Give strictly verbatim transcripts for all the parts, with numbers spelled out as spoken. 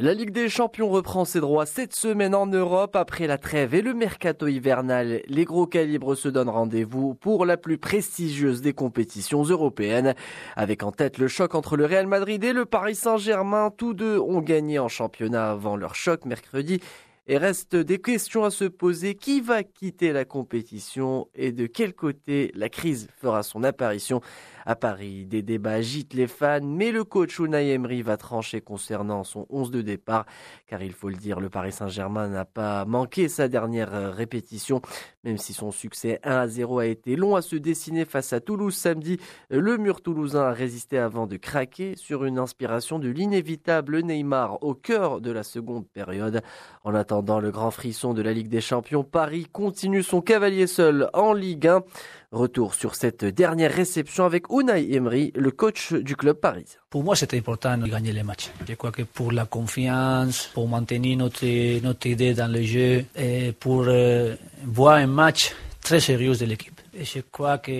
La Ligue des Champions reprend ses droits cette semaine en Europe. Après la trêve et le mercato hivernal, les gros calibres se donnent rendez-vous pour la plus prestigieuse des compétitions européennes. Avec en tête le choc entre le Real Madrid et le Paris Saint-Germain, tous deux ont gagné en championnat avant leur choc mercredi. Et reste des questions à se poser. Qui va quitter la compétition et de quel côté la crise fera son apparition? À Paris, des débats agitent les fans, mais le coach Unai Emery va trancher concernant son onze de départ. Car il faut le dire, le Paris Saint-Germain n'a pas manqué sa dernière répétition. Même si son succès un à zéro a été long à se dessiner face à Toulouse samedi, le mur toulousain a résisté avant de craquer sur une inspiration de l'inévitable Neymar au cœur de la seconde période. En attendant, Pendant le grand frisson de la Ligue des Champions, Paris continue son cavalier seul en Ligue un. Retour sur cette dernière réception avec Unai Emery, le coach du club parisien. Pour moi, c'était important de gagner les matchs. Je crois que pour la confiance, pour maintenir notre, notre idée dans le jeu, et pour euh, voir un match très sérieux de l'équipe. Et je crois que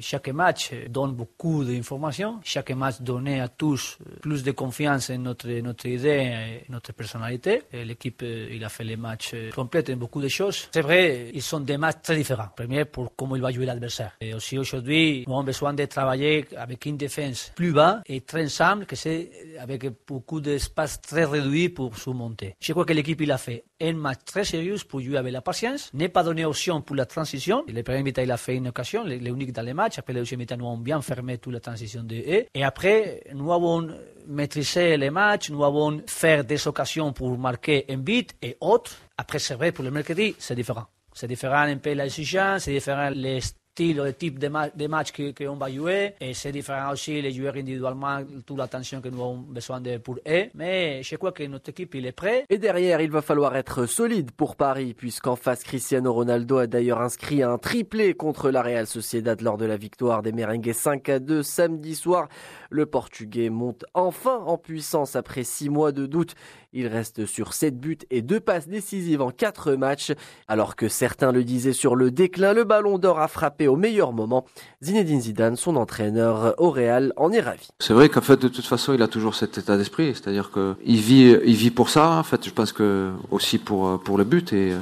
chaque match donne beaucoup d'informations. Chaque match donne à tous plus de confiance en notre, notre idée, en notre personnalité. Et l'équipe, il a fait les matchs complets en beaucoup de choses. C'est vrai, ils sont des matchs très différents. Premier, pour comment il va jouer l'adversaire. Et aussi aujourd'hui, nous avons besoin de travailler avec une défense plus bas et très ensemble, que c'est avec beaucoup d'espace très réduit pour surmonter. Je crois que l'équipe, il a fait un match très sérieux pour jouer avec la patience. N'est pas donné option pour la transition. Le premier mi-temps, il a fait une occasion, l'unique dans les matchs. Après la deuxième mi-temps, nous avons bien fermé toute la transition de E. Et après, nous avons maîtrisé les matchs, nous avons fait des occasions pour marquer un but et autres. Après, c'est vrai, pour le mercredi, c'est différent. C'est différent un peu l'exigence, c'est différent les style, le type de, ma- de match qu'on va jouer, et c'est différent aussi les joueurs individuellement, toute l'attention que nous avons besoin de pour eux, mais je crois que notre équipe il est prêt. Et derrière, il va falloir être solide pour Paris, puisqu'en face, Cristiano Ronaldo a d'ailleurs inscrit un triplé contre la Real Sociedad lors de la victoire des Merengues cinq à deux samedi soir. Le Portugais monte enfin en puissance après six mois de doute. Il reste sur sept buts et deux passes décisives en quatre matchs. Alors que certains le disaient sur le déclin, le ballon d'or a frappé au meilleur moment. Zinedine Zidane, son entraîneur au Real, en est ravi. C'est vrai qu'en fait, de toute façon, il a toujours cet état d'esprit, c'est-à-dire qu'il vit, il vit pour ça, en fait, je pense que aussi pour, pour le but, et,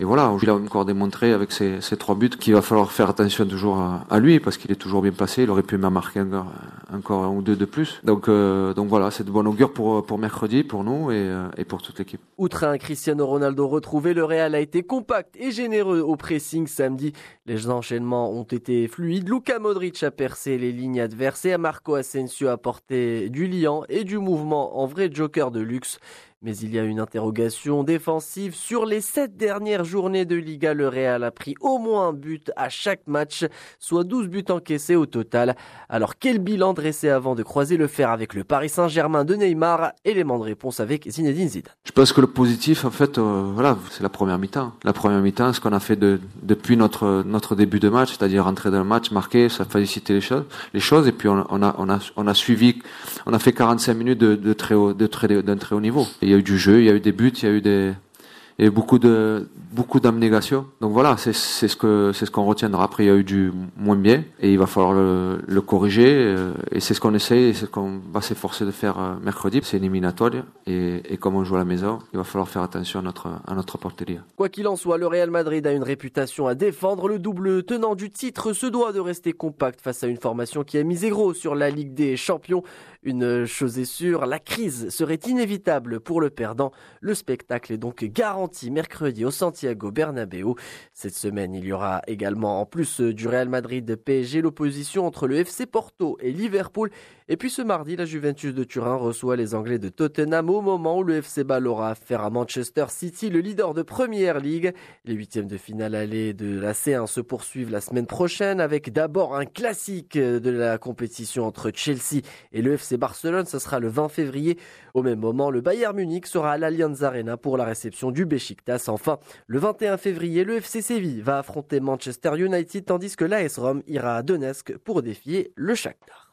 et voilà, il a encore démontré avec ses, ses trois buts qu'il va falloir faire attention toujours à, à lui, parce qu'il est toujours bien placé, il aurait pu même marquer encore, encore un ou deux de plus. Donc, euh, donc voilà, c'est de bonne augure pour, pour mercredi, pour nous et, et pour toute l'équipe. Outre un Cristiano Ronaldo retrouvé, le Real a été compact et généreux au pressing samedi. Les enchaînements ont été fluides. Luka Modric a percé les lignes adverses et à Marco Asensio a apporté du liant et du mouvement, en vrai joker de luxe. Mais il y a une interrogation défensive. Sur les sept dernières journées de Liga, le Real a pris au moins un but à chaque match, soit douze buts encaissés au total. Alors quel bilan dressé avant de croiser le fer avec le Paris Saint-Germain de Neymar? Élément de réponse avec Zinedine Zidane. Je pense que le positif, en fait, euh, voilà, c'est la première mi-temps. La première mi-temps, ce qu'on a fait de, depuis notre, notre début de match, c'est-à-dire rentrer dans le match, marquer, ça faciliter les choses, les choses. Et puis on, on, a, on, a, on a suivi, on a fait quarante-cinq minutes de, de très haut, de très, d'un très haut niveau. Et il y a eu du jeu, il y a eu des buts, il y a eu des et beaucoup de beaucoup d'abnégation. Donc voilà, c'est c'est ce que c'est ce qu'on retiendra. Après, il y a eu du moins bien et il va falloir le, le corriger, et c'est ce qu'on essaye et c'est ce qu'on va s'efforcer de faire mercredi. C'est éliminatoire et et comme on joue à la maison, il va falloir faire attention à notre à notre porterie. Quoi qu'il en soit, le Real Madrid a une réputation à défendre. Le double tenant du titre se doit de rester compact face à une formation qui a misé gros sur la Ligue des Champions. Une chose est sûre, la crise serait inévitable pour le perdant. Le spectacle est donc garanti mercredi au Santiago Bernabeu. Cette semaine, il y aura également, en plus du Real Madrid-P S G, l'opposition entre le F C Porto et Liverpool. Et puis ce mardi, la Juventus de Turin reçoit les Anglais de Tottenham au moment où le F C Bâle aura affaire à Manchester City, le leader de Premier League. Les huitièmes de finale aller de la C un se poursuivent la semaine prochaine avec d'abord un classique de la compétition entre Chelsea et le F C Barcelone, ça sera le vingt février. Au même moment, le Bayern Munich sera à l'Allianz Arena pour la réception du Beşiktaş. Enfin, le vingt et un février, le F C Séville va affronter Manchester United, tandis que l'A S Rome ira à Donetsk pour défier le Shakhtar.